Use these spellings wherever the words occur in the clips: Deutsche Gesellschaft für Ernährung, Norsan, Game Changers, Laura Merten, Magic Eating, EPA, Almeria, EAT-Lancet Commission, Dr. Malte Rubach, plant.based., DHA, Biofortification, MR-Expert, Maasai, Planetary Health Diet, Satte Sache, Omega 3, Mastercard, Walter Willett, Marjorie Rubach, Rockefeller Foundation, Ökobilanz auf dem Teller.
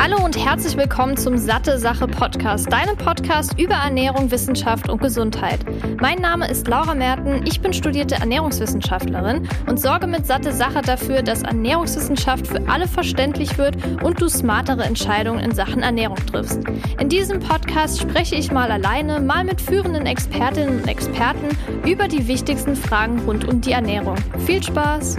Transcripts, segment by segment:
Hallo und herzlich willkommen zum Satte Sache Podcast, deinem Podcast über Ernährung, Wissenschaft und Gesundheit. Mein Name ist Laura Merten, ich bin studierte Ernährungswissenschaftlerin und sorge mit Satte Sache dafür, dass Ernährungswissenschaft für alle verständlich wird und du smartere Entscheidungen in Sachen Ernährung triffst. In diesem Podcast spreche ich mal alleine, mal mit führenden Expertinnen und Experten über die wichtigsten Fragen rund um die Ernährung. Viel Spaß!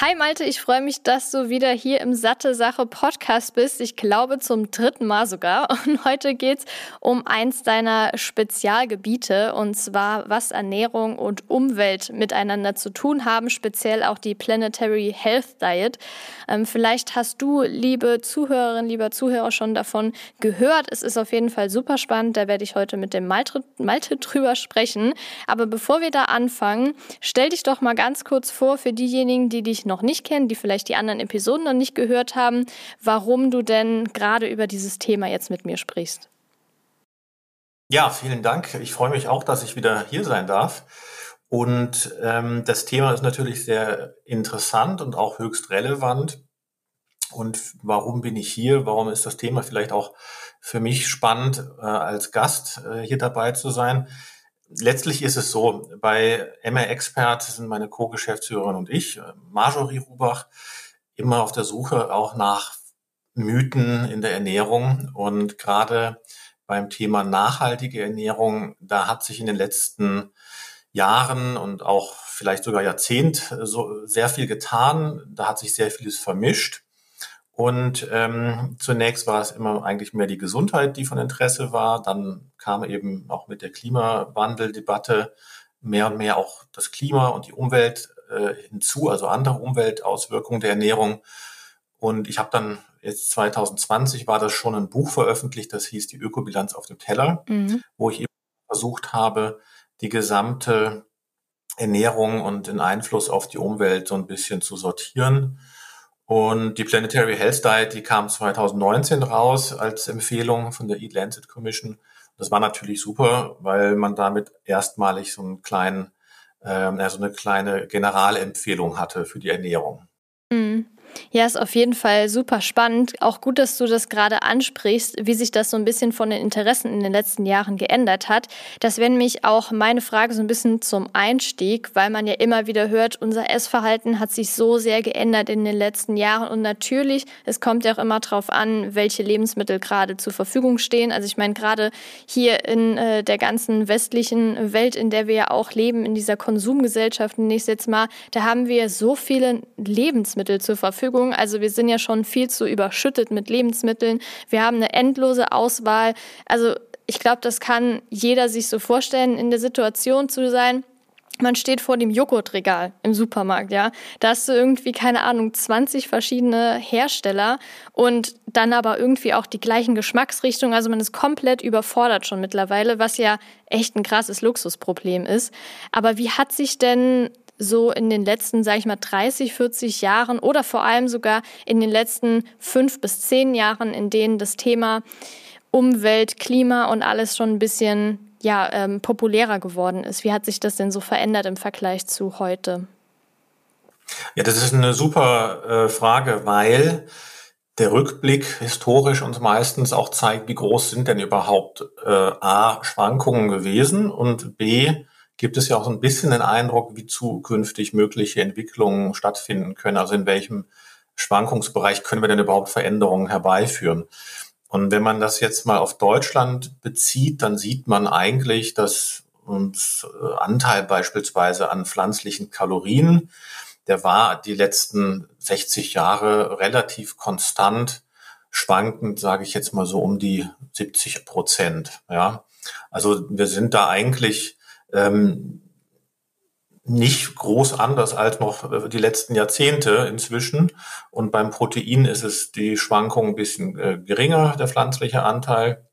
Hi Malte, ich freue mich, dass du wieder hier im Satte Sache Podcast bist. Ich glaube zum 3. Mal sogar. Und heute geht's um eins deiner Spezialgebiete, und zwar was Ernährung und Umwelt miteinander zu tun haben, speziell auch die Planetary Health Diet. Vielleicht hast du, liebe Zuhörerin, lieber Zuhörer, schon davon gehört. Es ist auf jeden Fall super spannend. Da werde ich heute mit dem Malte drüber sprechen. Aber bevor wir da anfangen, stell dich doch mal ganz kurz vor für diejenigen, die dich noch nicht kennen, die vielleicht die anderen Episoden noch nicht gehört haben, warum du denn gerade über dieses Thema jetzt mit mir sprichst. Ja, vielen Dank. Ich freue mich auch, dass ich wieder hier sein darf. Und das Thema ist natürlich sehr interessant und auch höchst relevant. Und warum bin ich hier? Warum ist das Thema vielleicht auch für mich spannend, als Gast hier dabei zu sein? Letztlich ist es so, bei MR-Expert sind meine Co-Geschäftsführerin und ich, Marjorie Rubach, immer auf der Suche auch nach Mythen in der Ernährung. Und gerade beim Thema nachhaltige Ernährung, da hat sich in den letzten Jahren und auch vielleicht sogar Jahrzehnten so sehr viel getan. Da hat sich sehr vieles vermischt. Und zunächst war es immer eigentlich mehr die Gesundheit, die von Interesse war. Dann kam eben auch mit der Klimawandeldebatte mehr und mehr auch das Klima und die Umwelt hinzu, also andere Umweltauswirkungen der Ernährung. Und ich habe dann jetzt 2020 war das schon ein Buch veröffentlicht, das hieß die Ökobilanz auf dem Teller, wo ich eben versucht habe, die gesamte Ernährung und den Einfluss auf die Umwelt so ein bisschen zu sortieren. Und die Planetary Health Diet, die kam 2019 raus als Empfehlung von der EAT-Lancet Commission. Das war natürlich super, weil man damit erstmalig so eine kleine Generalempfehlung hatte für die Ernährung. Mhm. Ja, ist auf jeden Fall super spannend. Auch gut, dass du das gerade ansprichst, wie sich das so ein bisschen von den Interessen in den letzten Jahren geändert hat. Das wäre nämlich auch meine Frage so ein bisschen zum Einstieg, weil man ja immer wieder hört, unser Essverhalten hat sich so sehr geändert in den letzten Jahren. Und natürlich, es kommt ja auch immer drauf an, welche Lebensmittel gerade zur Verfügung stehen. Also ich meine, gerade hier in der ganzen westlichen Welt, in der wir ja auch leben, in dieser Konsumgesellschaft, nenne ich es jetzt mal, da haben wir so viele Lebensmittel zur Verfügung. Also wir sind ja schon viel zu überschüttet mit Lebensmitteln. Wir haben eine endlose Auswahl. Also ich glaube, das kann jeder sich so vorstellen, in der Situation zu sein. Man steht vor dem Joghurtregal im Supermarkt, ja. Da hast du irgendwie, keine Ahnung, 20 verschiedene Hersteller und dann aber irgendwie auch die gleichen Geschmacksrichtungen. Also man ist komplett überfordert schon mittlerweile, was ja echt ein krasses Luxusproblem ist. Aber wie hat sich denn so in den letzten, sage ich mal, 30, 40 Jahren oder vor allem sogar in den letzten 5 bis 10 Jahren, in denen das Thema Umwelt, Klima und alles schon ein bisschen populärer geworden ist. Wie hat sich das denn so verändert im Vergleich zu heute? Ja, das ist eine super Frage, weil der Rückblick historisch uns meistens auch zeigt, wie groß sind denn überhaupt A, Schwankungen gewesen und B, gibt es ja auch so ein bisschen den Eindruck, wie zukünftig mögliche Entwicklungen stattfinden können. Also in welchem Schwankungsbereich können wir denn überhaupt Veränderungen herbeiführen? Und wenn man das jetzt mal auf Deutschland bezieht, dann sieht man eigentlich, dass uns Anteil beispielsweise an pflanzlichen Kalorien, der war die letzten 60 Jahre relativ konstant schwankend, sage ich jetzt mal so um die 70%. Ja? Also wir sind da eigentlich nicht groß anders als noch die letzten Jahrzehnte inzwischen. Und beim Protein ist es die Schwankung ein bisschen geringer, der pflanzliche Anteil,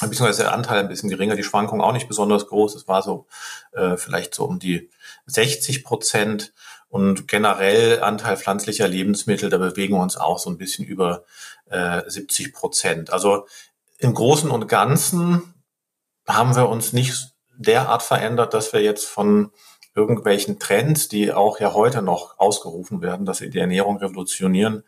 beziehungsweise der Anteil ein bisschen geringer, die Schwankung auch nicht besonders groß. Es war so vielleicht so um die 60%. Und generell Anteil pflanzlicher Lebensmittel, da bewegen wir uns auch so ein bisschen über 70%. Also im Großen und Ganzen haben wir uns nicht derart verändert, dass wir jetzt von irgendwelchen Trends, die auch ja heute noch ausgerufen werden, dass sie die Ernährung revolutionieren,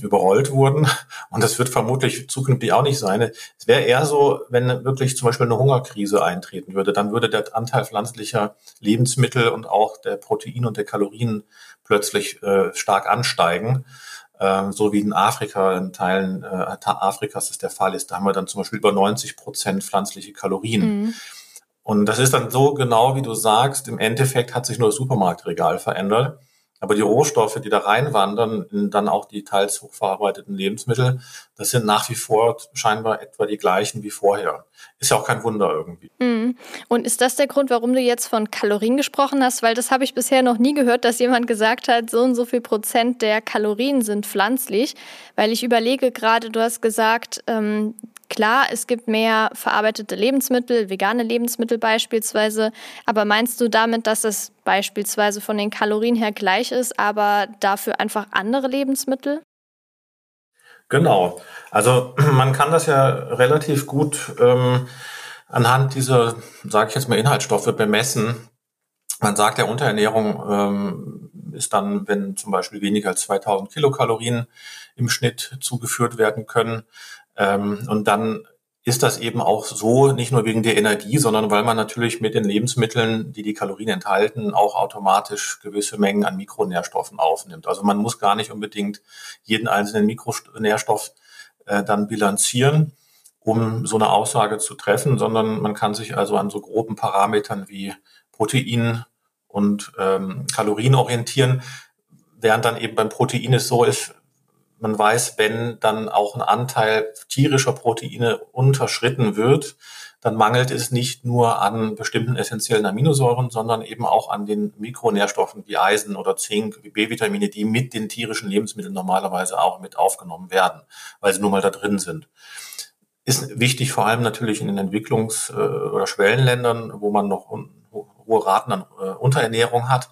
überrollt wurden. Und das wird vermutlich zukünftig auch nicht sein. Es wäre eher so, wenn wirklich zum Beispiel eine Hungerkrise eintreten würde, dann würde der Anteil pflanzlicher Lebensmittel und auch der Proteine und der Kalorien plötzlich stark ansteigen. So wie in Afrika, in Teilen Afrikas das der Fall ist. Da haben wir dann zum Beispiel über 90% pflanzliche Kalorien. Mhm. Und das ist dann so genau, wie du sagst, im Endeffekt hat sich nur das Supermarktregal verändert. Aber die Rohstoffe, die da reinwandern, dann auch die teils hochverarbeiteten Lebensmittel, das sind nach wie vor scheinbar etwa die gleichen wie vorher. Ist ja auch kein Wunder irgendwie. Mm. Und ist das der Grund, warum du jetzt von Kalorien gesprochen hast? Weil das habe ich bisher noch nie gehört, dass jemand gesagt hat, so und so viel Prozent der Kalorien sind pflanzlich. Weil ich überlege gerade, du hast gesagt, klar, es gibt mehr verarbeitete Lebensmittel, vegane Lebensmittel beispielsweise, aber meinst du damit, dass es beispielsweise von den Kalorien her gleich ist, aber dafür einfach andere Lebensmittel? Genau, also man kann das ja relativ gut anhand dieser, sage ich jetzt mal, Inhaltsstoffe bemessen. Man sagt ja, Unterernährung ist dann, wenn zum Beispiel weniger als 2000 Kilokalorien im Schnitt zugeführt werden können. Und dann ist das eben auch so, nicht nur wegen der Energie, sondern weil man natürlich mit den Lebensmitteln, die die Kalorien enthalten, auch automatisch gewisse Mengen an Mikronährstoffen aufnimmt. Also man muss gar nicht unbedingt jeden einzelnen Mikronährstoff dann bilanzieren, um so eine Aussage zu treffen, sondern man kann sich also an so groben Parametern wie Protein und Kalorien orientieren, während dann eben beim Protein es so ist, man weiß, wenn dann auch ein Anteil tierischer Proteine unterschritten wird, dann mangelt es nicht nur an bestimmten essentiellen Aminosäuren, sondern eben auch an den Mikronährstoffen wie Eisen oder Zink, wie B-Vitamine, die mit den tierischen Lebensmitteln normalerweise auch mit aufgenommen werden, weil sie nun mal da drin sind. Ist wichtig vor allem natürlich in den Entwicklungs- oder Schwellenländern, wo man noch hohe Raten an Unterernährung hat.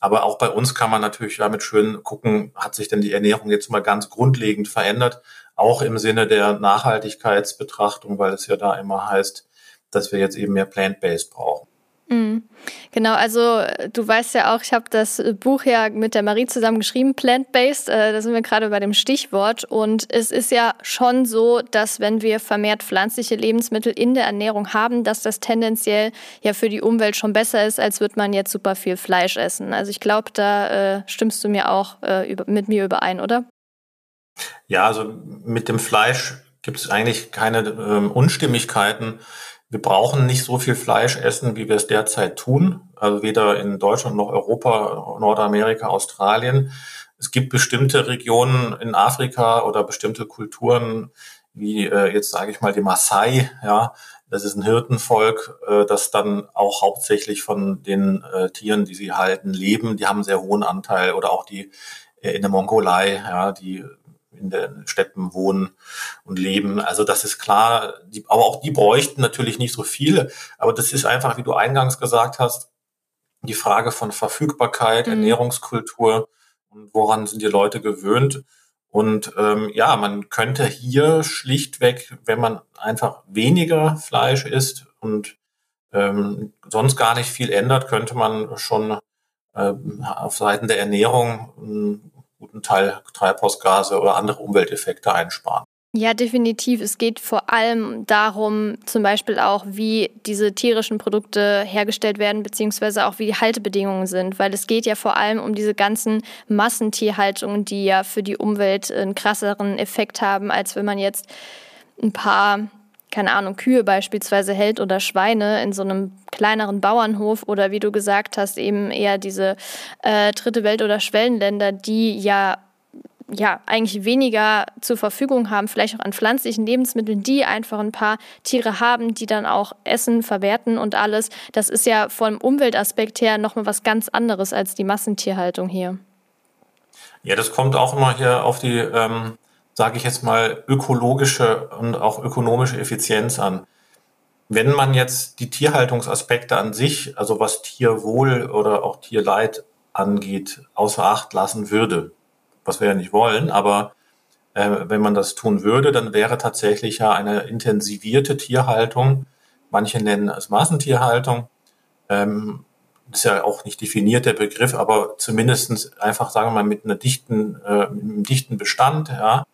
Aber auch bei uns kann man natürlich damit schön gucken, hat sich denn die Ernährung jetzt mal ganz grundlegend verändert, auch im Sinne der Nachhaltigkeitsbetrachtung, weil es ja da immer heißt, dass wir jetzt eben mehr Plant-Based brauchen. Genau, also du weißt ja auch, ich habe das Buch ja mit der Marie zusammen geschrieben, Plant-Based, da sind wir gerade bei dem Stichwort und es ist ja schon so, dass wenn wir vermehrt pflanzliche Lebensmittel in der Ernährung haben, dass das tendenziell ja für die Umwelt schon besser ist, als würde man jetzt super viel Fleisch essen. Also ich glaube, da stimmst du mir auch mit mir überein, oder? Ja, also mit dem Fleisch gibt es eigentlich keine Unstimmigkeiten. Wir brauchen nicht so viel Fleisch essen, wie wir es derzeit tun, also weder in Deutschland noch Europa, Nordamerika, Australien. Es gibt bestimmte Regionen in Afrika oder bestimmte Kulturen, wie jetzt sage ich mal die Maasai, ja, das ist ein Hirtenvolk, das dann auch hauptsächlich von den Tieren, die sie halten, leben. Die haben einen sehr hohen Anteil oder auch die in der Mongolei, ja, die in den Städten wohnen und leben. Also das ist klar, aber auch die bräuchten natürlich nicht so viele. Aber das ist einfach, wie du eingangs gesagt hast, die Frage von Verfügbarkeit, Ernährungskultur und woran sind die Leute gewöhnt. Und ja, man könnte hier schlichtweg, wenn man einfach weniger Fleisch isst und sonst gar nicht viel ändert, könnte man schon auf Seiten der Ernährung guten Teil Treibhausgase oder andere Umwelteffekte einsparen. Ja, definitiv. Es geht vor allem darum, zum Beispiel auch, wie diese tierischen Produkte hergestellt werden, beziehungsweise auch, wie die Haltebedingungen sind. Weil es geht ja vor allem um diese ganzen Massentierhaltungen, die ja für die Umwelt einen krasseren Effekt haben, als wenn man jetzt ein paar, keine Ahnung, Kühe beispielsweise hält oder Schweine in so einem kleineren Bauernhof oder wie du gesagt hast, eben eher diese Dritte Welt oder Schwellenländer, die ja eigentlich weniger zur Verfügung haben, vielleicht auch an pflanzlichen Lebensmitteln, die einfach ein paar Tiere haben, die dann auch essen, verwerten und alles. Das ist ja vom Umweltaspekt her nochmal was ganz anderes als die Massentierhaltung hier. Ja, das kommt auch immer hier auf die sage ich jetzt mal, ökologische und auch ökonomische Effizienz an. Wenn man jetzt die Tierhaltungsaspekte an sich, also was Tierwohl oder auch Tierleid angeht, außer Acht lassen würde, was wir ja nicht wollen, aber wenn man das tun würde, dann wäre tatsächlich ja eine intensivierte Tierhaltung, manche nennen es Massentierhaltung, ist ja auch nicht definiert, der Begriff, aber zumindest einfach, sagen wir mal, mit einer dichten, mit einem dichten Bestand, ja,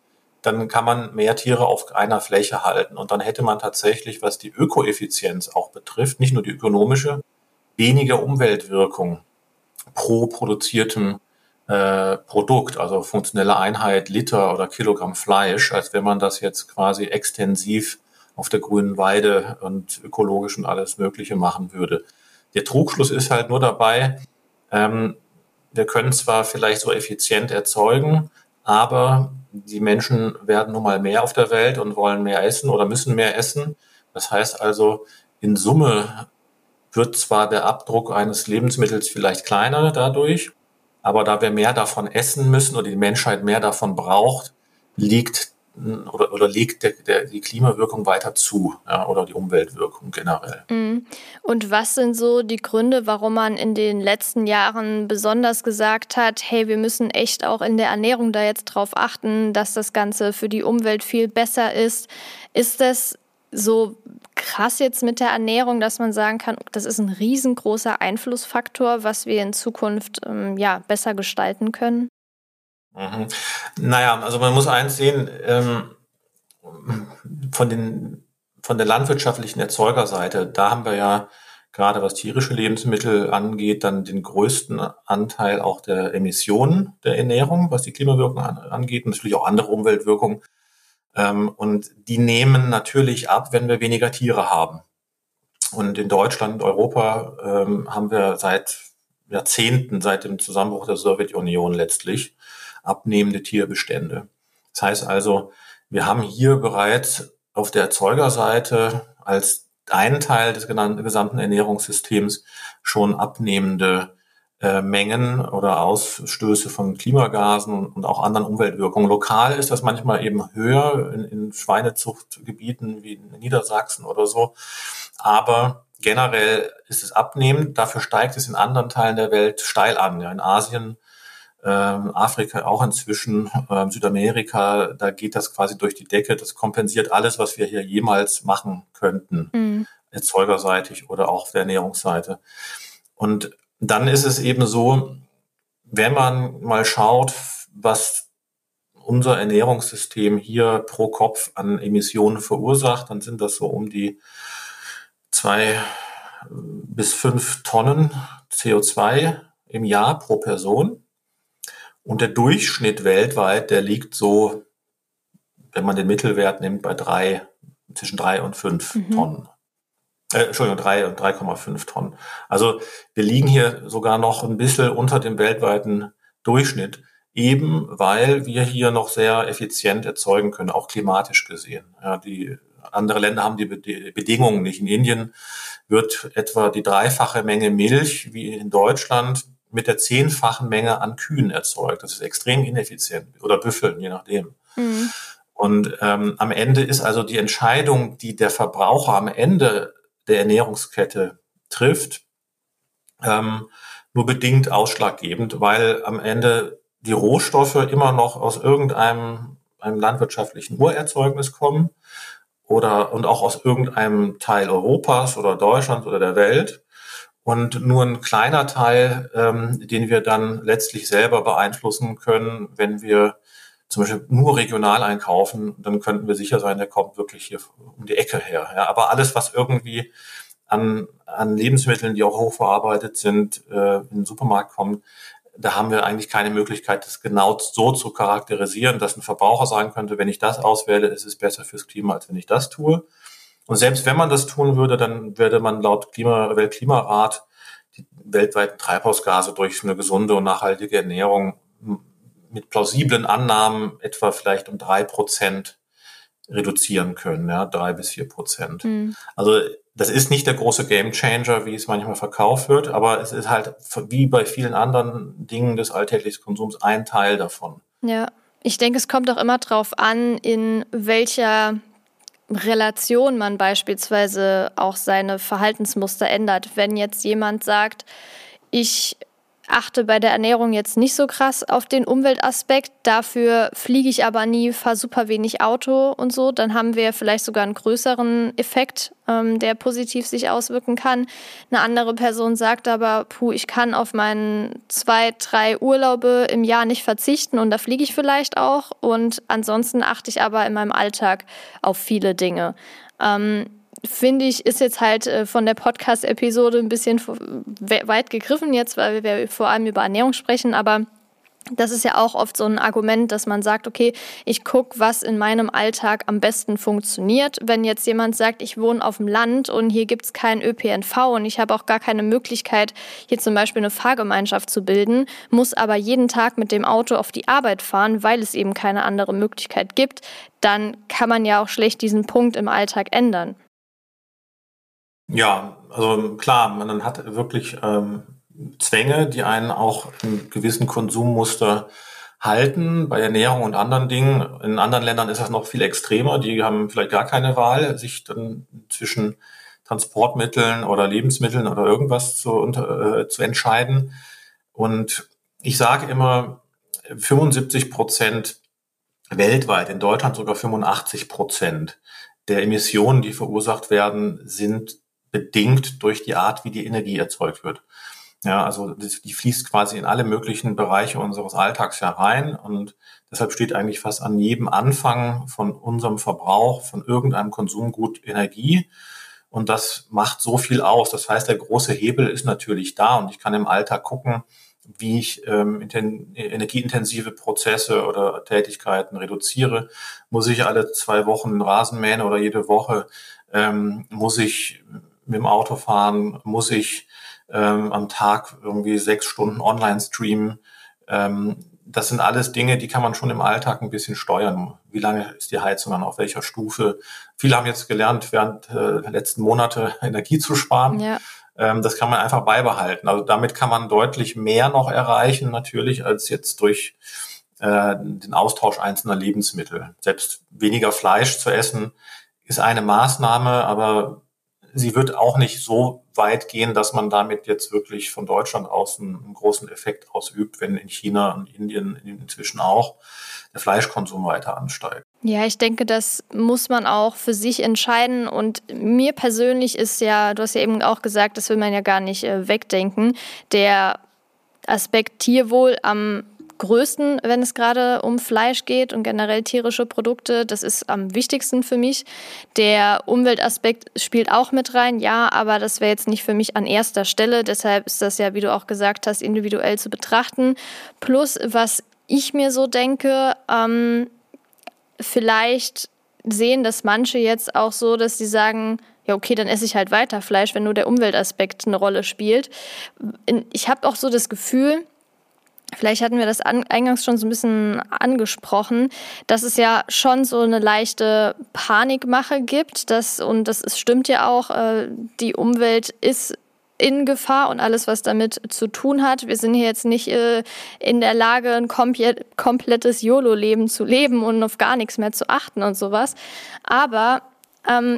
dann kann man mehr Tiere auf einer Fläche halten. Und dann hätte man tatsächlich, was die Ökoeffizienz auch betrifft, nicht nur die ökonomische, weniger Umweltwirkung pro produziertem Produkt, also funktionelle Einheit, Liter oder Kilogramm Fleisch, als wenn man das jetzt quasi extensiv auf der grünen Weide und ökologisch und alles Mögliche machen würde. Der Trugschluss ist halt nur dabei, wir können zwar vielleicht so effizient erzeugen, aber die Menschen werden nun mal mehr auf der Welt und wollen mehr essen oder müssen mehr essen. Das heißt also, in Summe wird zwar der Abdruck eines Lebensmittels vielleicht kleiner dadurch, aber da wir mehr davon essen müssen oder die Menschheit mehr davon braucht, liegt die Klimawirkung weiter zu, ja, oder die Umweltwirkung generell. Und was sind so die Gründe, warum man in den letzten Jahren besonders gesagt hat, hey, wir müssen echt auch in der Ernährung da jetzt drauf achten, dass das Ganze für die Umwelt viel besser ist? Ist das so krass jetzt mit der Ernährung, dass man sagen kann, das ist ein riesengroßer Einflussfaktor, was wir in Zukunft besser gestalten können? Mhm. Naja, also man muss eins sehen, von der landwirtschaftlichen Erzeugerseite, da haben wir ja gerade, was tierische Lebensmittel angeht, dann den größten Anteil auch der Emissionen der Ernährung, was die Klimawirkung angeht, und natürlich auch andere Umweltwirkungen. Und die nehmen natürlich ab, wenn wir weniger Tiere haben. Und in Deutschland und Europa haben wir seit Jahrzehnten, seit dem Zusammenbruch der Sowjetunion letztlich, abnehmende Tierbestände. Das heißt also, wir haben hier bereits auf der Erzeugerseite als einen Teil des gesamten Ernährungssystems schon abnehmende Mengen oder Ausstöße von Klimagasen und auch anderen Umweltwirkungen. Lokal ist das manchmal eben höher in Schweinezuchtgebieten wie in Niedersachsen oder so, aber generell ist es abnehmend. Dafür steigt es in anderen Teilen der Welt steil an, ja, in Asien, Afrika auch inzwischen, Südamerika, da geht das quasi durch die Decke. Das kompensiert alles, was wir hier jemals machen könnten, erzeugerseitig oder auch auf der Ernährungsseite. Und dann ist es eben so, wenn man mal schaut, was unser Ernährungssystem hier pro Kopf an Emissionen verursacht, dann sind das so um die 2 bis 5 Tonnen CO2 im Jahr pro Person. Und der Durchschnitt weltweit, der liegt so, wenn man den Mittelwert nimmt, bei zwischen 3 und 5 Tonnen. 3,5 Tonnen. Also wir liegen hier sogar noch ein bisschen unter dem weltweiten Durchschnitt, eben weil wir hier noch sehr effizient erzeugen können, auch klimatisch gesehen. Ja, die andere Länder haben die Bedingungen nicht. In Indien wird etwa die 3-fache Menge Milch wie in Deutschland mit der 10-fachen Menge an Kühen erzeugt. Das ist extrem ineffizient. Oder Büffeln, je nachdem. Mhm. Und am Ende ist also die Entscheidung, die der Verbraucher am Ende der Ernährungskette trifft, nur bedingt ausschlaggebend, weil am Ende die Rohstoffe immer noch aus einem landwirtschaftlichen Urerzeugnis kommen und auch aus irgendeinem Teil Europas oder Deutschlands oder der Welt. Und nur ein kleiner Teil, den wir dann letztlich selber beeinflussen können, wenn wir zum Beispiel nur regional einkaufen, dann könnten wir sicher sein, der kommt wirklich hier um die Ecke her. Ja, aber alles, was irgendwie an Lebensmitteln, die auch hochverarbeitet sind, in den Supermarkt kommt, da haben wir eigentlich keine Möglichkeit, das genau so zu charakterisieren, dass ein Verbraucher sagen könnte, wenn ich das auswähle, ist es besser fürs Klima, als wenn ich das tue. Und selbst wenn man das tun würde, dann würde man laut Weltklimarat die weltweiten Treibhausgase durch eine gesunde und nachhaltige Ernährung mit plausiblen Annahmen etwa vielleicht um 3% reduzieren können, ja, 3 bis 4%. Mhm. Also das ist nicht der große Game Changer, wie es manchmal verkauft wird, aber es ist halt wie bei vielen anderen Dingen des alltäglichen Konsums ein Teil davon. Ja, ich denke, es kommt auch immer drauf an, in welcher Relation man beispielsweise auch seine Verhaltensmuster ändert. Wenn jetzt jemand sagt, ich achte bei der Ernährung jetzt nicht so krass auf den Umweltaspekt, dafür fliege ich aber nie, fahre super wenig Auto und so, dann haben wir vielleicht sogar einen größeren Effekt, der positiv sich auswirken kann. Eine andere Person sagt aber, ich kann auf meinen 2-3 Urlaube im Jahr nicht verzichten und da fliege ich vielleicht auch und ansonsten achte ich aber in meinem Alltag auf viele Dinge. Finde ich, ist jetzt halt von der Podcast-Episode ein bisschen weit gegriffen jetzt, weil wir vor allem über Ernährung sprechen, aber das ist ja auch oft so ein Argument, dass man sagt, okay, ich gucke, was in meinem Alltag am besten funktioniert. Wenn jetzt jemand sagt, ich wohne auf dem Land und hier gibt es keinen ÖPNV und ich habe auch gar keine Möglichkeit, hier zum Beispiel eine Fahrgemeinschaft zu bilden, muss aber jeden Tag mit dem Auto auf die Arbeit fahren, weil es eben keine andere Möglichkeit gibt, dann kann man ja auch schlecht diesen Punkt im Alltag ändern. Ja, also klar, man hat wirklich Zwänge, die einen auch im gewissen Konsummuster halten, bei Ernährung und anderen Dingen. In anderen Ländern ist das noch viel extremer, die haben vielleicht gar keine Wahl, sich dann zwischen Transportmitteln oder Lebensmitteln oder irgendwas zu entscheiden. Und ich sage immer, 75% weltweit, in Deutschland sogar 85% der Emissionen, die verursacht werden, sind bedingt durch die Art, wie die Energie erzeugt wird. Ja, also die fließt quasi in alle möglichen Bereiche unseres Alltags herein und deshalb steht eigentlich fast an jedem Anfang von unserem Verbrauch, von irgendeinem Konsumgut Energie und das macht so viel aus. Das heißt, der große Hebel ist natürlich da und ich kann im Alltag gucken, wie ich energieintensive Prozesse oder Tätigkeiten reduziere. Muss ich alle 2 Wochen Rasen mähen oder jede Woche? Muss ich mit dem Auto fahren? Muss ich am Tag irgendwie 6 Stunden online streamen? Das sind alles Dinge, die kann man schon im Alltag ein bisschen steuern. Wie lange ist die Heizung an, auf welcher Stufe? Viele haben jetzt gelernt, während der letzten Monate Energie zu sparen. Ja. Das kann man einfach beibehalten. Also damit kann man deutlich mehr noch erreichen natürlich als jetzt durch den Austausch einzelner Lebensmittel. Selbst weniger Fleisch zu essen ist eine Maßnahme, aber sie wird auch nicht so weit gehen, dass man damit jetzt wirklich von Deutschland aus einen großen Effekt ausübt, wenn in China und Indien inzwischen auch der Fleischkonsum weiter ansteigt. Ja, ich denke, das muss man auch für sich entscheiden und mir persönlich ist ja, du hast ja eben auch gesagt, das will man ja gar nicht wegdenken, der Aspekt Tierwohl am größten, wenn es gerade um Fleisch geht und generell tierische Produkte, das ist am wichtigsten für mich. Der Umweltaspekt spielt auch mit rein, ja, aber das wäre jetzt nicht für mich an erster Stelle, deshalb ist das ja, wie du auch gesagt hast, individuell zu betrachten. Plus, was ich mir so denke, vielleicht sehen das manche jetzt auch so, dass sie sagen, ja okay, dann esse ich halt weiter Fleisch, wenn nur der Umweltaspekt eine Rolle spielt. Ich habe auch so das Gefühl, vielleicht hatten wir das eingangs schon so ein bisschen angesprochen, dass es ja schon so eine leichte Panikmache gibt. Und das stimmt ja auch, die Umwelt ist in Gefahr und alles, was damit zu tun hat. Wir sind hier jetzt nicht in der Lage, ein komplettes YOLO-Leben zu leben und auf gar nichts mehr zu achten und sowas. Aber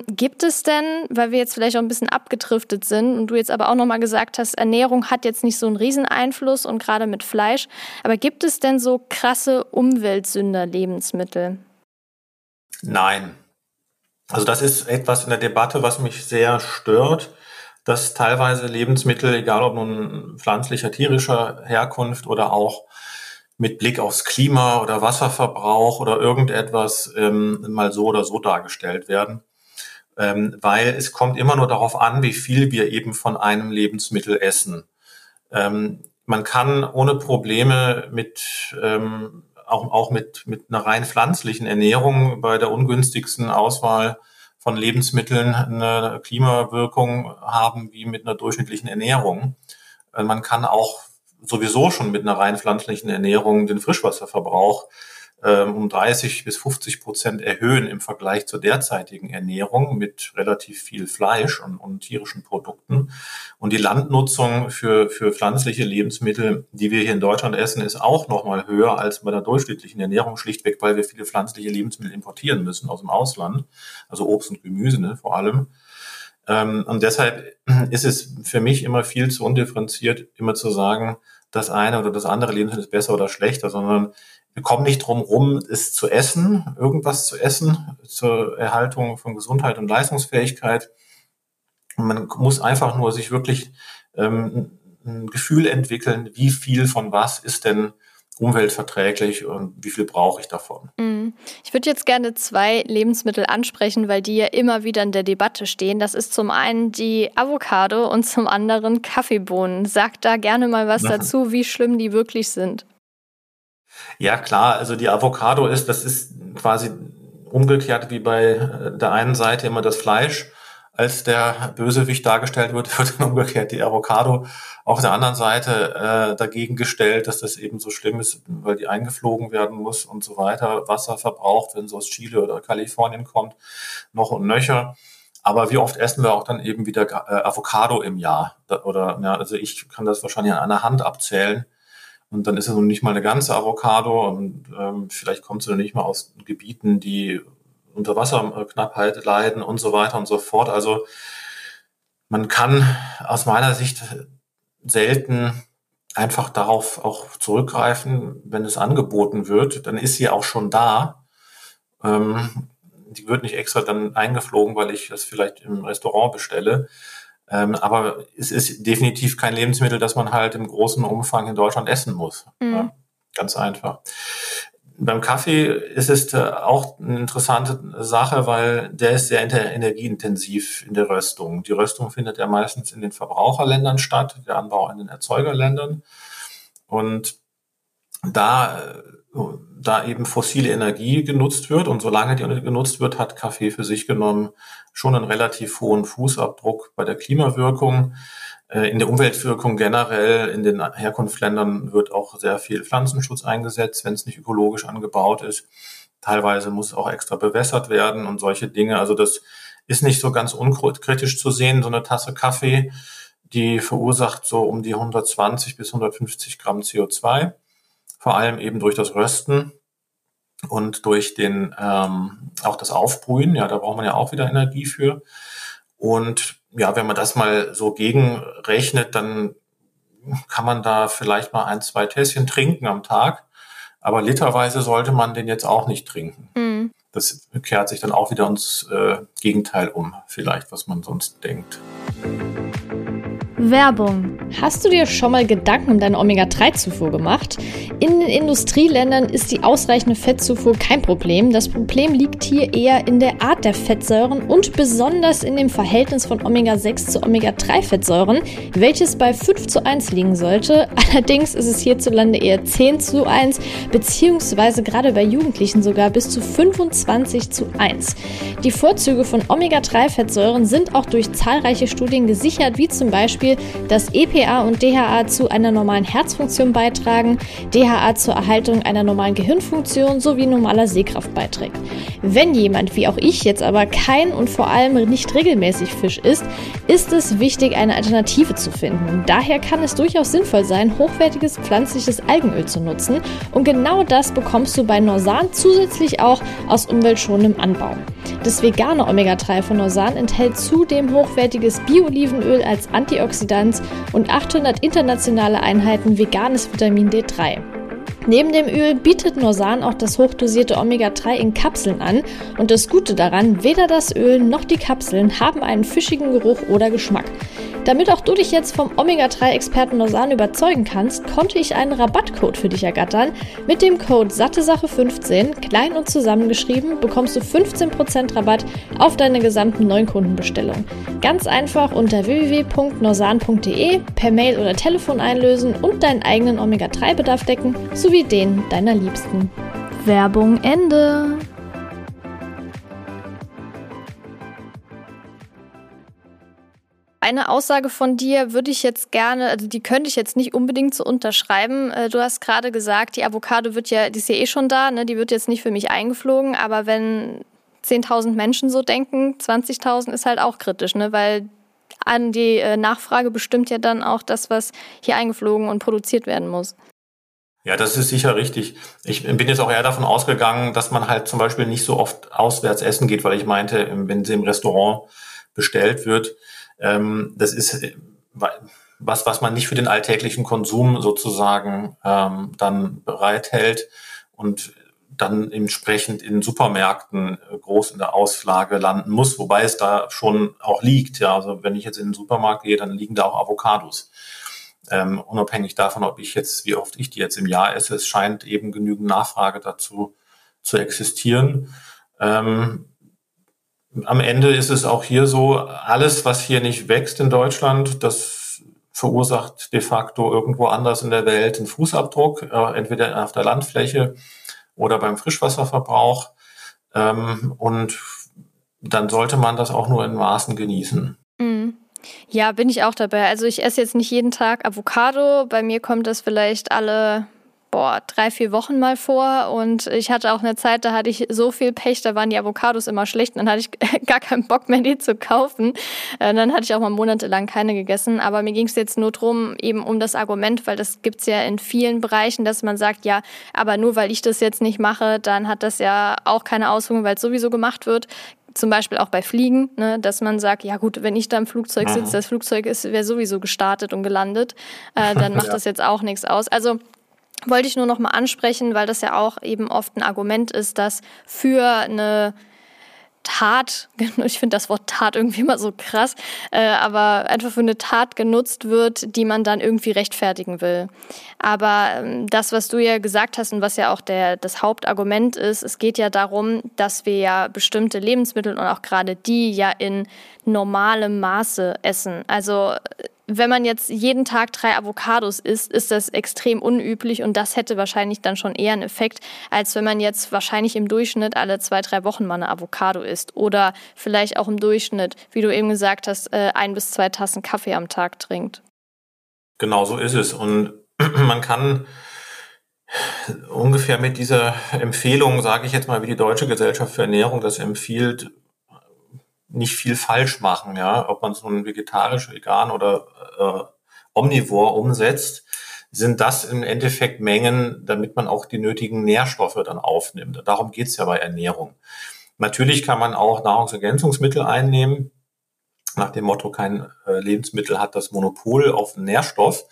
gibt es denn, weil wir jetzt vielleicht auch ein bisschen abgedriftet sind und du jetzt aber auch nochmal gesagt hast, Ernährung hat jetzt nicht so einen riesen Einfluss und gerade mit Fleisch, aber gibt es denn so krasse Umweltsünder-Lebensmittel? Nein. Also das ist etwas in der Debatte, was mich sehr stört, dass teilweise Lebensmittel, egal ob nun pflanzlicher, tierischer Herkunft oder auch mit Blick aufs Klima oder Wasserverbrauch oder irgendetwas mal so oder so dargestellt werden. Weil es kommt immer nur darauf an, wie viel wir eben von einem Lebensmittel essen. Man kann ohne Probleme mit auch mit einer rein pflanzlichen Ernährung bei der ungünstigsten Auswahl von Lebensmitteln eine Klimawirkung haben wie mit einer durchschnittlichen Ernährung. Man kann auch sowieso schon mit einer rein pflanzlichen Ernährung den Frischwasserverbrauch um 30-50% erhöhen im Vergleich zur derzeitigen Ernährung mit relativ viel Fleisch und tierischen Produkten. Und die Landnutzung für pflanzliche Lebensmittel, die wir hier in Deutschland essen, ist auch nochmal höher als bei der durchschnittlichen Ernährung, schlichtweg, weil wir viele pflanzliche Lebensmittel importieren müssen aus dem Ausland, also Obst und Gemüse, ne, vor allem. Und deshalb ist es für mich immer viel zu undifferenziert, immer zu sagen, das eine oder das andere Lebensmittel ist besser oder schlechter, sondern wir kommen nicht drum rum, es zu essen, irgendwas zu essen, zur Erhaltung von Gesundheit und Leistungsfähigkeit. Und man muss einfach nur sich wirklich ein Gefühl entwickeln, wie viel von was ist denn umweltverträglich und wie viel brauche ich davon. Ich würde jetzt gerne zwei Lebensmittel ansprechen, weil die ja immer wieder in der Debatte stehen. Das ist zum einen die Avocado und zum anderen Kaffeebohnen. Sag da gerne mal was dazu, wie schlimm die wirklich sind. Ja, klar. Also die Avocado ist, das ist quasi umgekehrt wie bei der einen Seite immer das Fleisch als der Bösewicht dargestellt wird, wird dann umgekehrt die Avocado auf der anderen Seite dagegen gestellt, dass das eben so schlimm ist, weil die eingeflogen werden muss und so weiter, Wasser verbraucht, wenn es aus Chile oder Kalifornien kommt, noch und nöcher. Aber wie oft essen wir auch dann eben wieder Avocado im Jahr? Oder ja, also ich kann das wahrscheinlich an einer Hand abzählen. Und dann ist es noch nicht mal eine ganze Avocado und vielleicht kommt sie noch nicht mal aus Gebieten, die unter Wasserknappheit leiden und so weiter und so fort. Also man kann aus meiner Sicht selten einfach darauf auch zurückgreifen, wenn es angeboten wird, dann ist sie auch schon da. Die wird nicht extra dann eingeflogen, weil ich das vielleicht im Restaurant bestelle. Aber es ist definitiv kein Lebensmittel, das man halt im großen Umfang in Deutschland essen muss. Mhm. Ja, ganz einfach. Beim Kaffee ist es auch eine interessante Sache, weil der ist sehr energieintensiv in der Röstung. Die Röstung findet ja meistens in den Verbraucherländern statt, der Anbau in den Erzeugerländern. Und da eben fossile Energie genutzt wird und solange die genutzt wird, hat Kaffee für sich genommen schon einen relativ hohen Fußabdruck bei der Klimawirkung. In der Umweltwirkung generell, in den Herkunftsländern wird auch sehr viel Pflanzenschutz eingesetzt, wenn es nicht ökologisch angebaut ist. Teilweise muss es auch extra bewässert werden und solche Dinge. Also das ist nicht so ganz unkritisch zu sehen. So eine Tasse Kaffee, die verursacht so um die 120 bis 150 Gramm CO2, vor allem eben durch das Rösten und durch den auch das Aufbrühen. Ja, da braucht man ja auch wieder Energie für. Und ja, wenn man das mal so gegenrechnet, dann kann man da vielleicht mal 1-2 Tässchen trinken am Tag. Aber literweise sollte man den jetzt auch nicht trinken. Mhm. Das kehrt sich dann auch wieder ins Gegenteil um, vielleicht, was man sonst denkt. Werbung. Hast du dir schon mal Gedanken um deine Omega-3-Zufuhr gemacht? In den Industrieländern ist die ausreichende Fettzufuhr kein Problem. Das Problem liegt hier eher in der Art der Fettsäuren und besonders in dem Verhältnis von Omega-6 zu Omega-3-Fettsäuren, welches bei 5:1 liegen sollte. Allerdings ist es hierzulande eher 10:1, beziehungsweise gerade bei Jugendlichen sogar bis zu 25:1. Die Vorzüge von Omega-3-Fettsäuren sind auch durch zahlreiche Studien gesichert, wie zum Beispiel dass EPA und DHA zu einer normalen Herzfunktion beitragen, DHA zur Erhaltung einer normalen Gehirnfunktion sowie normaler Sehkraft beiträgt. Wenn jemand, wie auch ich jetzt aber, kein und vor allem nicht regelmäßig Fisch isst, ist es wichtig, eine Alternative zu finden. Daher kann es durchaus sinnvoll sein, hochwertiges pflanzliches Algenöl zu nutzen und genau das bekommst du bei Norsan zusätzlich auch aus umweltschonendem Anbau. Das vegane Omega-3 von Norsan enthält zudem hochwertiges Bio-Olivenöl als Antioxidant und 800 internationale Einheiten veganes Vitamin D3. Neben dem Öl bietet Norsan auch das hochdosierte Omega-3 in Kapseln an und das Gute daran, weder das Öl noch die Kapseln haben einen fischigen Geruch oder Geschmack. Damit auch du dich jetzt vom Omega-3-Experten Norsan überzeugen kannst, konnte ich einen Rabattcode für dich ergattern. Mit dem Code SatteSache15, klein und zusammengeschrieben, bekommst du 15% Rabatt auf deine gesamten Neukundenbestellung. Ganz einfach unter www.norsan.de, per Mail oder Telefon einlösen und deinen eigenen Omega-3-Bedarf decken, sowie den deiner Liebsten. Werbung Ende. Eine Aussage von dir würde ich jetzt gerne, also die könnte ich jetzt nicht unbedingt so unterschreiben. Du hast gerade gesagt, die Avocado wird ja, die ist ja eh schon da, ne? Die wird jetzt nicht für mich eingeflogen, aber wenn 10.000 Menschen so denken, 20.000 ist halt auch kritisch, ne? Weil die Nachfrage bestimmt ja dann auch das, was hier eingeflogen und produziert werden muss. Ja, das ist sicher richtig. Ich bin jetzt auch eher davon ausgegangen, dass man halt zum Beispiel nicht so oft auswärts essen geht, weil ich meinte, wenn sie im Restaurant bestellt wird, das ist was man nicht für den alltäglichen Konsum sozusagen dann bereithält und dann entsprechend in Supermärkten groß in der Auslage landen muss, wobei es da schon auch liegt. Ja, also wenn ich jetzt in den Supermarkt gehe, dann liegen da auch Avocados. Unabhängig davon, ob ich jetzt, wie oft ich die jetzt im Jahr esse, es scheint eben genügend Nachfrage dazu zu existieren. Am Ende ist es auch hier so, alles, was hier nicht wächst in Deutschland, das verursacht de facto irgendwo anders in der Welt einen Fußabdruck, entweder auf der Landfläche oder beim Frischwasserverbrauch. Und dann sollte man das auch nur in Maßen genießen. Mhm. Ja, bin ich auch dabei. Also ich esse jetzt nicht jeden Tag Avocado. Bei mir kommt das vielleicht alle 3-4 Wochen mal vor. Und ich hatte auch eine Zeit, da hatte ich so viel Pech, da waren die Avocados immer schlecht. Und dann hatte ich gar keinen Bock mehr, die zu kaufen. Und dann hatte ich auch mal monatelang keine gegessen. Aber mir ging es jetzt nur drum, eben um das Argument, weil das gibt's ja in vielen Bereichen, dass man sagt, ja, aber nur weil ich das jetzt nicht mache, dann hat das ja auch keine Auswirkungen, weil es sowieso gemacht wird. Zum Beispiel auch bei Fliegen, ne, dass man sagt, ja gut, wenn ich da im Flugzeug sitze, das Flugzeug wäre sowieso gestartet und gelandet, dann macht das jetzt auch nichts aus. Also wollte ich nur noch mal ansprechen, weil das ja auch eben oft ein Argument ist, dass für eine Tat, ich finde das Wort Tat irgendwie immer so krass, aber einfach für eine Tat genutzt wird, die man dann irgendwie rechtfertigen will. Aber das, was du ja gesagt hast und was ja auch das Hauptargument ist, es geht ja darum, dass wir ja bestimmte Lebensmittel und auch gerade die ja in normalem Maße essen. Also wenn man jetzt jeden Tag 3 Avocados isst, ist das extrem unüblich und das hätte wahrscheinlich dann schon eher einen Effekt, als wenn man jetzt wahrscheinlich im Durchschnitt alle 2-3 Wochen mal eine Avocado isst oder vielleicht auch im Durchschnitt, wie du eben gesagt hast, 1 bis 2 Tassen Kaffee am Tag trinkt. Genau so ist es und man kann ungefähr mit dieser Empfehlung, sage ich jetzt mal, wie die Deutsche Gesellschaft für Ernährung das empfiehlt, nicht viel falsch machen, ja, ob man so ein vegetarisch, vegan oder omnivor umsetzt, sind das im Endeffekt Mengen, damit man auch die nötigen Nährstoffe dann aufnimmt. Darum geht's ja bei Ernährung. Natürlich kann man auch Nahrungsergänzungsmittel einnehmen, nach dem Motto, kein Lebensmittel hat das Monopol auf Nährstoff.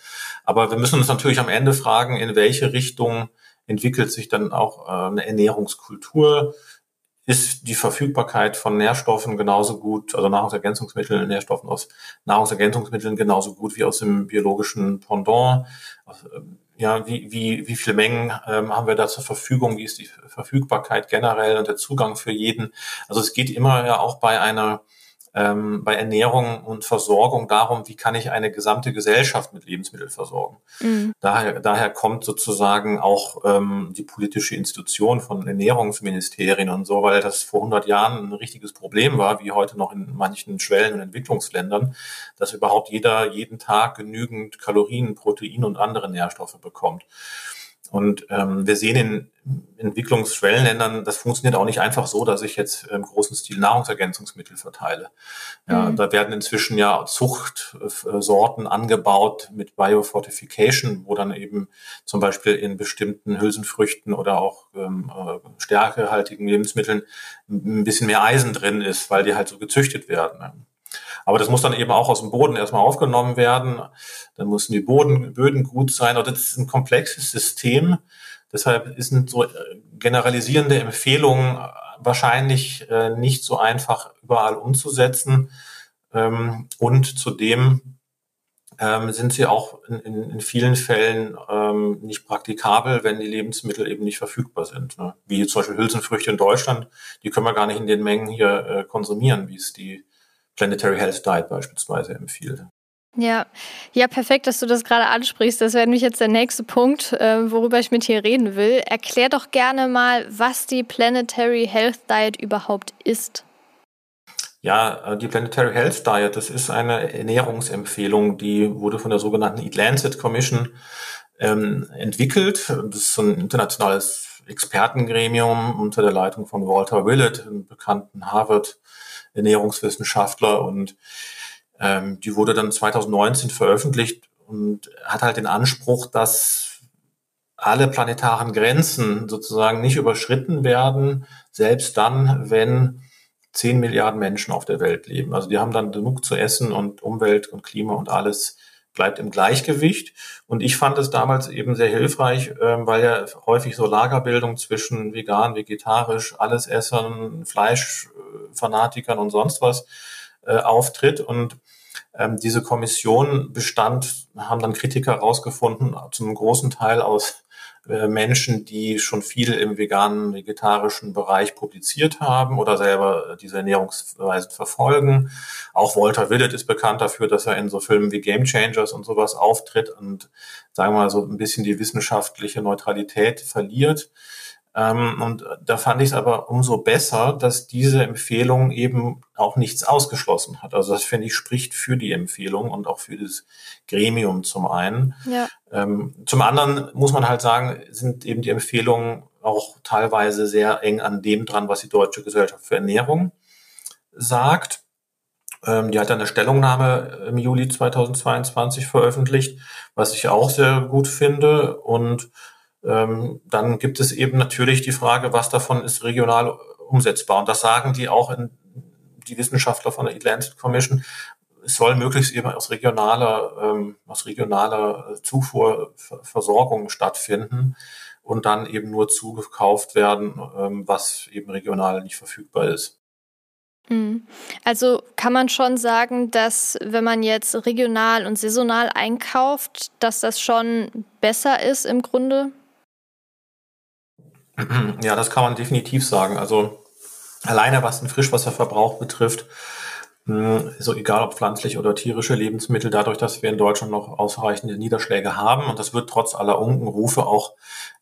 Aber wir müssen uns natürlich am Ende fragen, in welche Richtung entwickelt sich dann auch eine Ernährungskultur. Ist die Verfügbarkeit von Nährstoffen genauso gut, also Nahrungsergänzungsmitteln, Nährstoffen aus Nahrungsergänzungsmitteln genauso gut wie aus dem biologischen Pendant? Ja, wie viele Mengen haben wir da zur Verfügung? Wie ist die Verfügbarkeit generell und der Zugang für jeden? Also es geht immer ja auch bei einer bei Ernährung und Versorgung darum, wie kann ich eine gesamte Gesellschaft mit Lebensmitteln versorgen. Mhm. Daher kommt sozusagen auch die politische Institution von Ernährungsministerien und so, weil das vor 100 Jahren ein richtiges Problem war, wie heute noch in manchen Schwellen- und Entwicklungsländern, dass überhaupt jeder jeden Tag genügend Kalorien, Protein und andere Nährstoffe bekommt. Und wir sehen in Entwicklungsschwellenländern, das funktioniert auch nicht einfach so, dass ich jetzt im großen Stil Nahrungsergänzungsmittel verteile. Ja, da werden inzwischen ja Zuchtsorten angebaut mit Biofortification, wo dann eben zum Beispiel in bestimmten Hülsenfrüchten oder auch stärkehaltigen Lebensmitteln ein bisschen mehr Eisen drin ist, weil die halt so gezüchtet werden. Ne? Aber das muss dann eben auch aus dem Boden erstmal aufgenommen werden. Dann müssen die Böden gut sein. Und das ist ein komplexes System. Deshalb sind so generalisierende Empfehlungen wahrscheinlich nicht so einfach überall umzusetzen. Und zudem sind sie auch in vielen Fällen nicht praktikabel, wenn die Lebensmittel eben nicht verfügbar sind. Ne? Wie zum Beispiel Hülsenfrüchte in Deutschland, die können wir gar nicht in den Mengen hier konsumieren, wie es die Planetary Health Diet beispielsweise empfiehlt. Ja, perfekt, dass du das gerade ansprichst. Das wäre nämlich jetzt der nächste Punkt, worüber ich mit dir reden will. Erklär doch gerne mal, was die Planetary Health Diet überhaupt ist. Ja, die Planetary Health Diet, das ist eine Ernährungsempfehlung, die wurde von der sogenannten EAT-Lancet Commission entwickelt. Das ist so ein internationales Expertengremium unter der Leitung von Walter Willett, einem bekannten Harvard Ernährungswissenschaftler, und die wurde dann 2019 veröffentlicht und hat halt den Anspruch, dass alle planetaren Grenzen sozusagen nicht überschritten werden, selbst dann, wenn 10 Milliarden Menschen auf der Welt leben. Also die haben dann genug zu essen und Umwelt und Klima und alles bleibt im Gleichgewicht. Und ich fand es damals eben sehr hilfreich, weil ja häufig so Lagerbildung zwischen vegan, vegetarisch, Allesessern, Fleischfanatikern und sonst was auftritt. Und diese Kommission bestand, haben dann Kritiker rausgefunden, zum großen Teil aus Menschen, die schon viel im veganen, vegetarischen Bereich publiziert haben oder selber diese Ernährungsweisen verfolgen. Auch Walter Willett ist bekannt dafür, dass er in so Filmen wie Game Changers und sowas auftritt und, sagen wir mal, so ein bisschen die wissenschaftliche Neutralität verliert. Und da fand ich es aber umso besser, dass diese Empfehlung eben auch nichts ausgeschlossen hat. Also das, finde ich, spricht für die Empfehlung und auch für das Gremium zum einen. Ja. Zum anderen muss man halt sagen, sind eben die Empfehlungen auch teilweise sehr eng an dem dran, was die Deutsche Gesellschaft für Ernährung sagt. Die hat dann eine Stellungnahme im Juli 2022 veröffentlicht, was ich auch sehr gut finde. Und dann gibt es eben natürlich die Frage, was davon ist regional umsetzbar. Und das sagen die auch die Wissenschaftler von der EAT-Lancet Commission. Es soll möglichst eben aus regionaler Zufuhrversorgung stattfinden und dann eben nur zugekauft werden, was eben regional nicht verfügbar ist. Also kann man schon sagen, dass wenn man jetzt regional und saisonal einkauft, dass das schon besser ist im Grunde? Ja, das kann man definitiv sagen. Also alleine was den Frischwasserverbrauch betrifft, so egal ob pflanzliche oder tierische Lebensmittel, dadurch, dass wir in Deutschland noch ausreichende Niederschläge haben, und das wird trotz aller Unkenrufe auch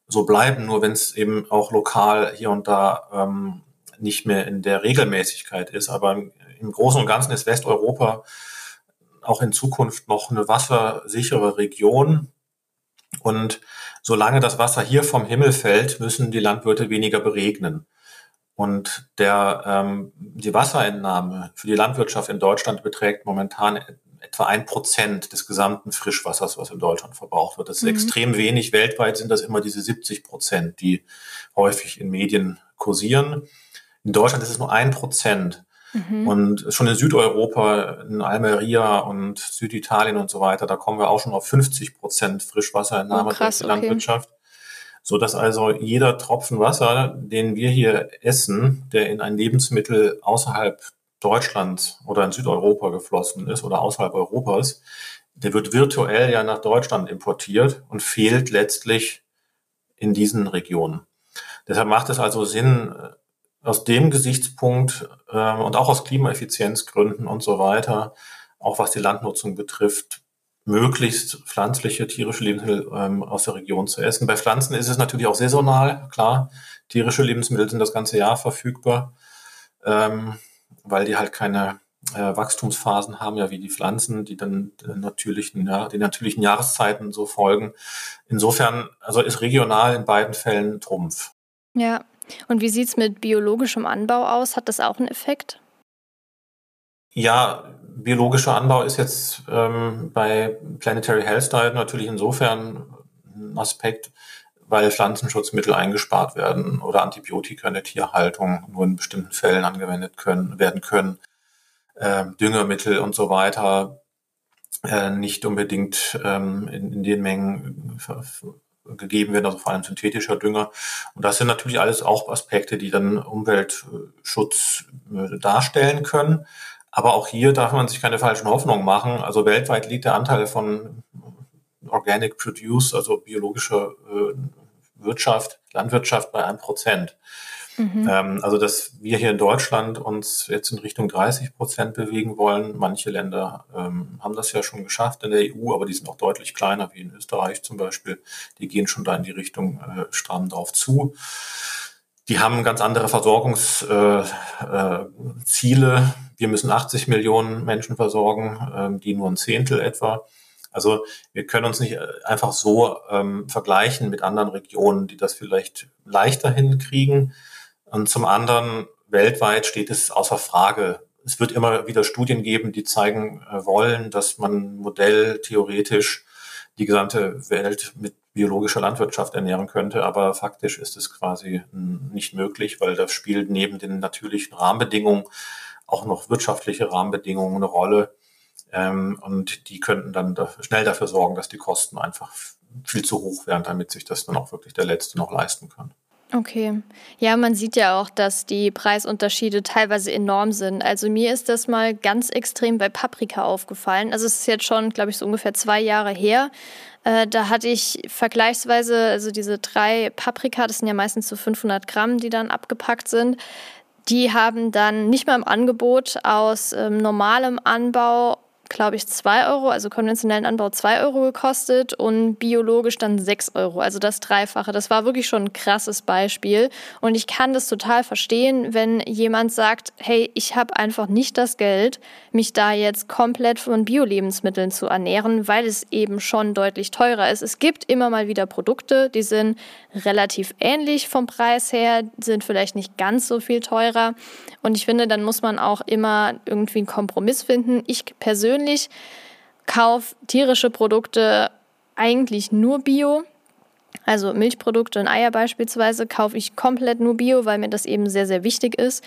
so bleiben, nur wenn es eben auch lokal hier und da nicht mehr in der Regelmäßigkeit ist. Aber im Großen und Ganzen ist Westeuropa auch in Zukunft noch eine wassersichere Region. Und solange das Wasser hier vom Himmel fällt, müssen die Landwirte weniger beregnen. Und die Wasserentnahme für die Landwirtschaft in Deutschland beträgt momentan etwa 1% des gesamten Frischwassers, was in Deutschland verbraucht wird. Das ist extrem wenig. Weltweit sind das immer diese 70%, die häufig in Medien kursieren. In Deutschland ist es nur 1%. Und schon in Südeuropa, in Almeria und Süditalien und so weiter, da kommen wir auch schon auf 50% Frischwasserentnahme durch die Landwirtschaft. Okay. Sodass also jeder Tropfen Wasser, den wir hier essen, der in ein Lebensmittel außerhalb Deutschlands oder in Südeuropa geflossen ist oder außerhalb Europas, der wird virtuell ja nach Deutschland importiert und fehlt letztlich in diesen Regionen. Deshalb macht es also Sinn, aus dem Gesichtspunkt und auch aus Klimaeffizienzgründen und so weiter, auch was die Landnutzung betrifft, möglichst pflanzliche, tierische Lebensmittel aus der Region zu essen. Bei Pflanzen ist es natürlich auch saisonal, klar. Tierische Lebensmittel sind das ganze Jahr verfügbar, weil die halt keine Wachstumsphasen haben, ja, wie die Pflanzen, die dann den natürlichen Jahreszeiten so folgen. Insofern also ist regional in beiden Fällen Trumpf. Ja. Und wie sieht es mit biologischem Anbau aus? Hat das auch einen Effekt? Ja, biologischer Anbau ist jetzt bei Planetary Health Diet natürlich insofern ein Aspekt, weil Pflanzenschutzmittel eingespart werden oder Antibiotika in der Tierhaltung nur in bestimmten Fällen angewendet werden können, Düngemittel und so weiter nicht unbedingt in den Mengen gegeben werden, also vor allem synthetischer Dünger. Und das sind natürlich alles auch Aspekte, die dann Umweltschutz darstellen können. Aber auch hier darf man sich keine falschen Hoffnungen machen. Also weltweit liegt der Anteil von Organic Produce, also biologischer Landwirtschaft bei 1%. Also dass wir hier in Deutschland uns jetzt in Richtung 30% bewegen wollen. Manche Länder haben das ja schon geschafft in der EU, aber die sind auch deutlich kleiner, wie in Österreich zum Beispiel. Die gehen schon da in die Richtung stramm drauf zu. Die haben ganz andere Versorgungsziele. Wir müssen 80 Millionen Menschen versorgen, die nur ein Zehntel etwa. Also wir können uns nicht einfach so vergleichen mit anderen Regionen, die das vielleicht leichter hinkriegen. Und zum anderen, weltweit steht es außer Frage. Es wird immer wieder Studien geben, die zeigen wollen, dass man modelltheoretisch die gesamte Welt mit biologischer Landwirtschaft ernähren könnte. Aber faktisch ist es quasi nicht möglich, weil da spielt neben den natürlichen Rahmenbedingungen auch noch wirtschaftliche Rahmenbedingungen eine Rolle, Und die könnten dann schnell dafür sorgen, dass die Kosten einfach viel zu hoch wären, damit sich das dann auch wirklich der Letzte noch leisten kann. Okay. Ja, man sieht ja auch, dass die Preisunterschiede teilweise enorm sind. Also mir ist das mal ganz extrem bei Paprika aufgefallen. Also es ist jetzt schon, glaube ich, so ungefähr 2 Jahre her. Da hatte ich vergleichsweise, also diese 3 Paprika, das sind ja meistens so 500 Gramm, die dann abgepackt sind. Die haben dann nicht mal im Angebot aus normalem Anbau, glaube ich, 2 Euro, also konventionellen Anbau 2 Euro gekostet und biologisch dann 6 Euro, also das Dreifache. Das war wirklich schon ein krasses Beispiel und ich kann das total verstehen, wenn jemand sagt, hey, ich habe einfach nicht das Geld, mich da jetzt komplett von Bio-Lebensmitteln zu ernähren, weil es eben schon deutlich teurer ist. Es gibt immer mal wieder Produkte, die sind relativ ähnlich vom Preis her, sind vielleicht nicht ganz so viel teurer und ich finde, dann muss man auch immer irgendwie einen Kompromiss finden. Ich persönlich kaufe tierische Produkte eigentlich nur Bio, also Milchprodukte und Eier beispielsweise kaufe ich komplett nur Bio, weil mir das eben sehr, sehr wichtig ist.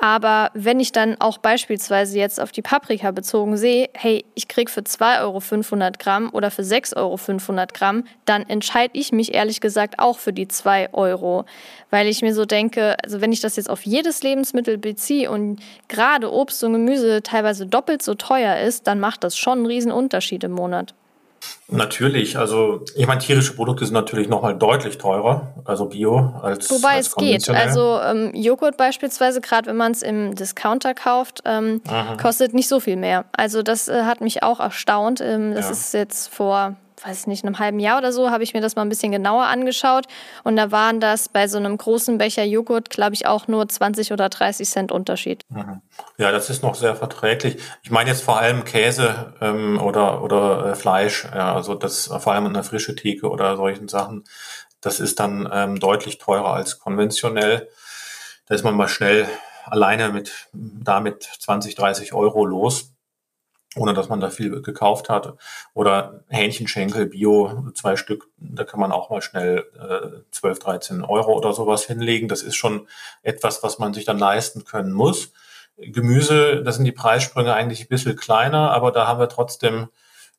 Aber wenn ich dann auch beispielsweise jetzt auf die Paprika bezogen sehe, hey, ich kriege für 2 Euro 500 Gramm oder für 6 Euro 500 Gramm, dann entscheide ich mich ehrlich gesagt auch für die 2 Euro. Weil ich mir so denke, also wenn ich das jetzt auf jedes Lebensmittel beziehe und gerade Obst und Gemüse teilweise doppelt so teuer ist, dann macht das schon einen riesen Unterschied im Monat. Natürlich, also ich meine, tierische Produkte sind natürlich nochmal deutlich teurer, also Bio als konventionell. Wobei es geht, also Joghurt beispielsweise, gerade wenn man es im Discounter kauft, kostet nicht so viel mehr. Also das hat mich auch erstaunt, das ist jetzt vor, weiß ich nicht, einem halben Jahr oder so, habe ich mir das mal ein bisschen genauer angeschaut und da waren das bei so einem großen Becher Joghurt, glaube ich, auch nur 20 oder 30 Cent Unterschied. Mhm. Ja, das ist noch sehr verträglich. Ich meine jetzt vor allem Käse oder Fleisch, ja, also das vor allem in der frischen Theke oder solchen Sachen, das ist dann deutlich teurer als konventionell. Da ist man mal schnell alleine mit 20, 30 Euro los, ohne dass man da viel gekauft hat. Oder Hähnchenschenkel, Bio, 2 Stück, da kann man auch mal schnell 12, 13 Euro oder sowas hinlegen. Das ist schon etwas, was man sich dann leisten können muss. Gemüse, das sind die Preissprünge eigentlich ein bisschen kleiner, aber da haben wir trotzdem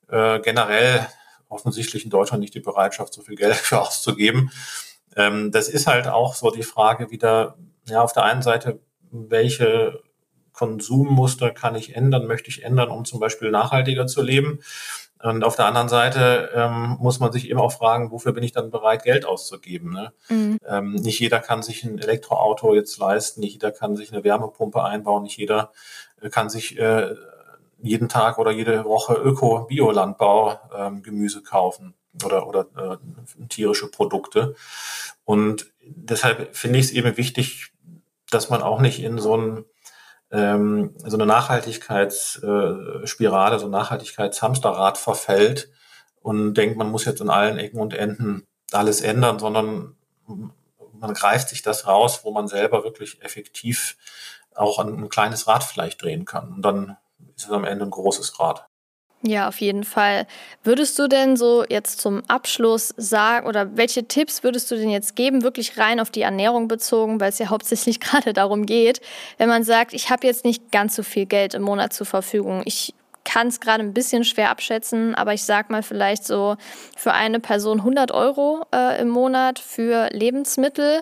generell offensichtlich in Deutschland nicht die Bereitschaft, so viel Geld für auszugeben. Das ist halt auch so die Frage wieder, ja, auf der einen Seite, welche Konsummuster möchte ich ändern, um zum Beispiel nachhaltiger zu leben. Und auf der anderen Seite muss man sich eben auch fragen, wofür bin ich dann bereit, Geld auszugeben, ne? Mhm. Nicht jeder kann sich ein Elektroauto jetzt leisten, nicht jeder kann sich eine Wärmepumpe einbauen, nicht jeder kann sich jeden Tag oder jede Woche Öko-Bio-Landbau Gemüse kaufen oder tierische Produkte. Und deshalb finde ich es eben wichtig, dass man auch nicht in so eine Nachhaltigkeitsspirale, so ein Nachhaltigkeitshamsterrad verfällt und denkt, man muss jetzt in allen Ecken und Enden alles ändern, sondern man greift sich das raus, wo man selber wirklich effektiv auch ein kleines Rad vielleicht drehen kann. Und dann ist es am Ende ein großes Rad. Ja, auf jeden Fall. Würdest du denn so jetzt zum Abschluss sagen, oder welche Tipps würdest du denn jetzt geben, wirklich rein auf die Ernährung bezogen, weil es ja hauptsächlich gerade darum geht, wenn man sagt, ich habe jetzt nicht ganz so viel Geld im Monat zur Verfügung. Ich kann es gerade ein bisschen schwer abschätzen, aber ich sag mal vielleicht so für eine Person 100 Euro im Monat für Lebensmittel.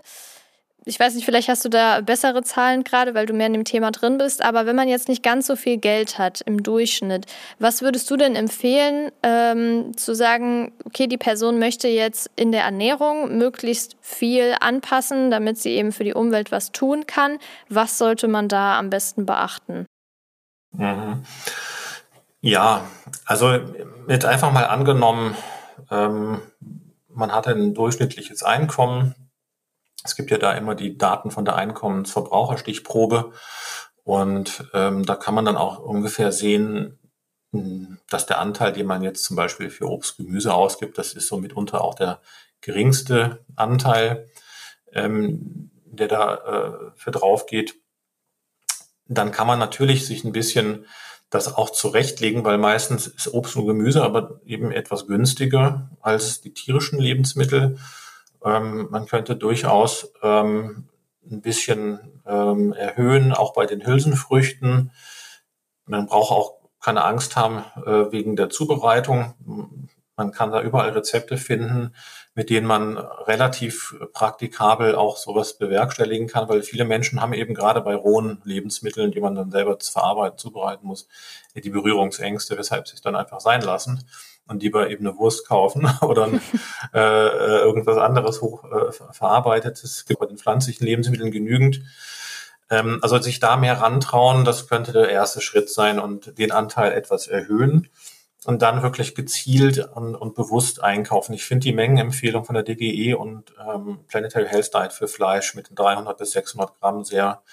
Ich weiß nicht, vielleicht hast du da bessere Zahlen gerade, weil du mehr in dem Thema drin bist. Aber wenn man jetzt nicht ganz so viel Geld hat im Durchschnitt, was würdest du denn empfehlen, zu sagen, okay, die Person möchte jetzt in der Ernährung möglichst viel anpassen, damit sie eben für die Umwelt was tun kann. Was sollte man da am besten beachten? Mhm. Ja, also jetzt einfach mal angenommen, man hat ein durchschnittliches Einkommen. Es gibt ja da immer die Daten von der Einkommensverbraucherstichprobe und da kann man dann auch ungefähr sehen, dass der Anteil, den man jetzt zum Beispiel für Obst, Gemüse ausgibt, das ist so mitunter auch der geringste Anteil, der da für drauf geht. Dann kann man natürlich sich ein bisschen das auch zurechtlegen, weil meistens ist Obst und Gemüse aber eben etwas günstiger als die tierischen Lebensmittel. Man könnte durchaus ein bisschen erhöhen, auch bei den Hülsenfrüchten. Man braucht auch keine Angst haben wegen der Zubereitung. Man kann da überall Rezepte finden, mit denen man relativ praktikabel auch sowas bewerkstelligen kann, weil viele Menschen haben eben gerade bei rohen Lebensmitteln, die man dann selber verarbeiten, zubereiten muss, die Berührungsängste, weshalb sie es dann einfach sein lassen und lieber eben eine Wurst kaufen oder irgendwas anderes hochverarbeitetes. Gibt bei den pflanzlichen Lebensmitteln genügend. Also sich da mehr rantrauen, das könnte der erste Schritt sein und den Anteil etwas erhöhen. Und dann wirklich gezielt und bewusst einkaufen. Ich finde die Mengenempfehlung von der DGE und Planetary Health Diet für Fleisch mit 300 bis 600 Gramm sehr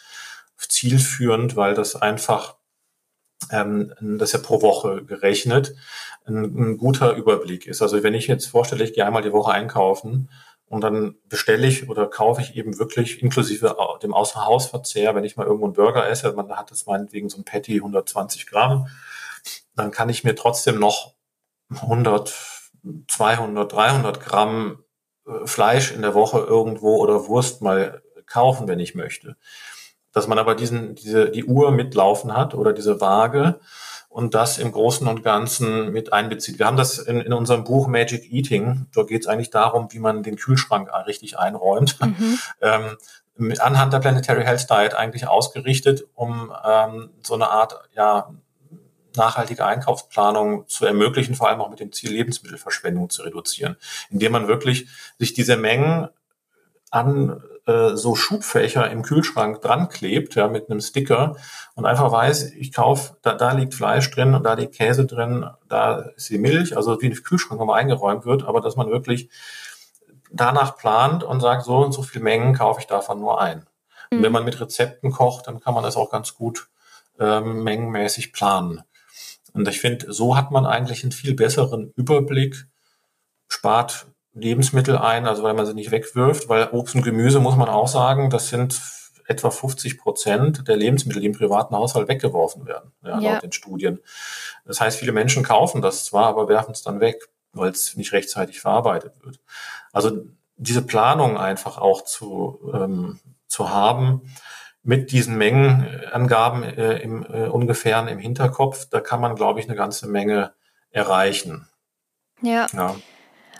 zielführend, weil das einfach, das ist ja pro Woche gerechnet, ein guter Überblick ist. Also wenn ich jetzt vorstelle, ich gehe einmal die Woche einkaufen und dann bestelle ich oder kaufe ich eben wirklich inklusive dem Außerhausverzehr, wenn ich mal irgendwo einen Burger esse, man hat das meinetwegen so ein Patty 120 Gramm, dann kann ich mir trotzdem noch 100, 200, 300 Gramm Fleisch in der Woche irgendwo oder Wurst mal kaufen, wenn ich möchte. Dass man aber die Uhr mitlaufen hat oder diese Waage und das im Großen und Ganzen mit einbezieht. Wir haben das in unserem Buch Magic Eating. Da geht es eigentlich darum, wie man den Kühlschrank richtig einräumt. Mhm. Anhand der Planetary Health Diet eigentlich ausgerichtet, um so eine Art, ja, nachhaltige Einkaufsplanung zu ermöglichen, vor allem auch mit dem Ziel, Lebensmittelverschwendung zu reduzieren, indem man wirklich sich diese Mengen an so Schubfächer im Kühlschrank dran klebt, ja, mit einem Sticker und einfach weiß, ich kaufe, da liegt Fleisch drin und da liegt Käse drin, da ist die Milch, also wie ein Kühlschrank nochmal eingeräumt wird, aber dass man wirklich danach plant und sagt, so und so viele Mengen kaufe ich davon nur ein. Mhm. Und wenn man mit Rezepten kocht, dann kann man das auch ganz gut mengenmäßig planen. Und ich finde, so hat man eigentlich einen viel besseren Überblick, spart Lebensmittel ein, also weil man sie nicht wegwirft, weil Obst und Gemüse, muss man auch sagen, das sind etwa 50% der Lebensmittel, die im privaten Haushalt weggeworfen werden, ja, laut den Studien. Das heißt, viele Menschen kaufen das zwar, aber werfen es dann weg, weil es nicht rechtzeitig verarbeitet wird. Also diese Planung einfach auch zu haben, mit diesen Mengenangaben im Ungefähren im Hinterkopf, da kann man, glaube ich, eine ganze Menge erreichen. Ja,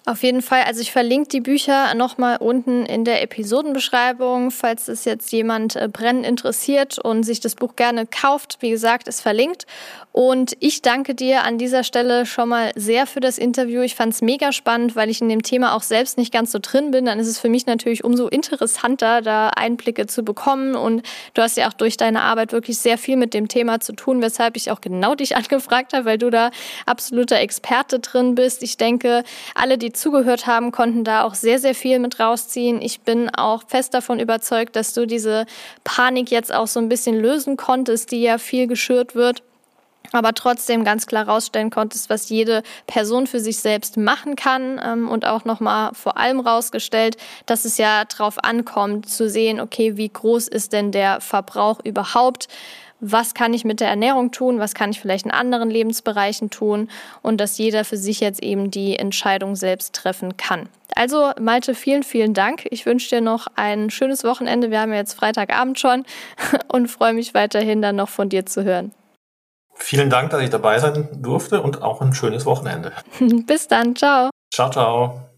auf jeden Fall. Also ich verlinke die Bücher nochmal unten in der Episodenbeschreibung, falls es jetzt jemand brennend interessiert und sich das Buch gerne kauft. Wie gesagt, ist verlinkt. Und ich danke dir an dieser Stelle schon mal sehr für das Interview. Ich fand es mega spannend, weil ich in dem Thema auch selbst nicht ganz so drin bin. Dann ist es für mich natürlich umso interessanter, da Einblicke zu bekommen. Und du hast ja auch durch deine Arbeit wirklich sehr viel mit dem Thema zu tun, weshalb ich auch genau dich angefragt habe, weil du da absoluter Experte drin bist. Ich denke, alle, die zugehört haben, konnten da auch sehr, sehr viel mit rausziehen. Ich bin auch fest davon überzeugt, dass du diese Panik jetzt auch so ein bisschen lösen konntest, die ja viel geschürt wird, aber trotzdem ganz klar rausstellen konntest, was jede Person für sich selbst machen kann, und auch nochmal vor allem rausgestellt, dass es ja drauf ankommt, zu sehen, okay, wie groß ist denn der Verbrauch überhaupt? Was kann ich mit der Ernährung tun? Was kann ich vielleicht in anderen Lebensbereichen tun? Und dass jeder für sich jetzt eben die Entscheidung selbst treffen kann. Also Malte, vielen, vielen Dank. Ich wünsche dir noch ein schönes Wochenende. Wir haben ja jetzt Freitagabend schon und freue mich weiterhin dann noch von dir zu hören. Vielen Dank, dass ich dabei sein durfte und auch ein schönes Wochenende. Bis dann, ciao. Ciao, ciao.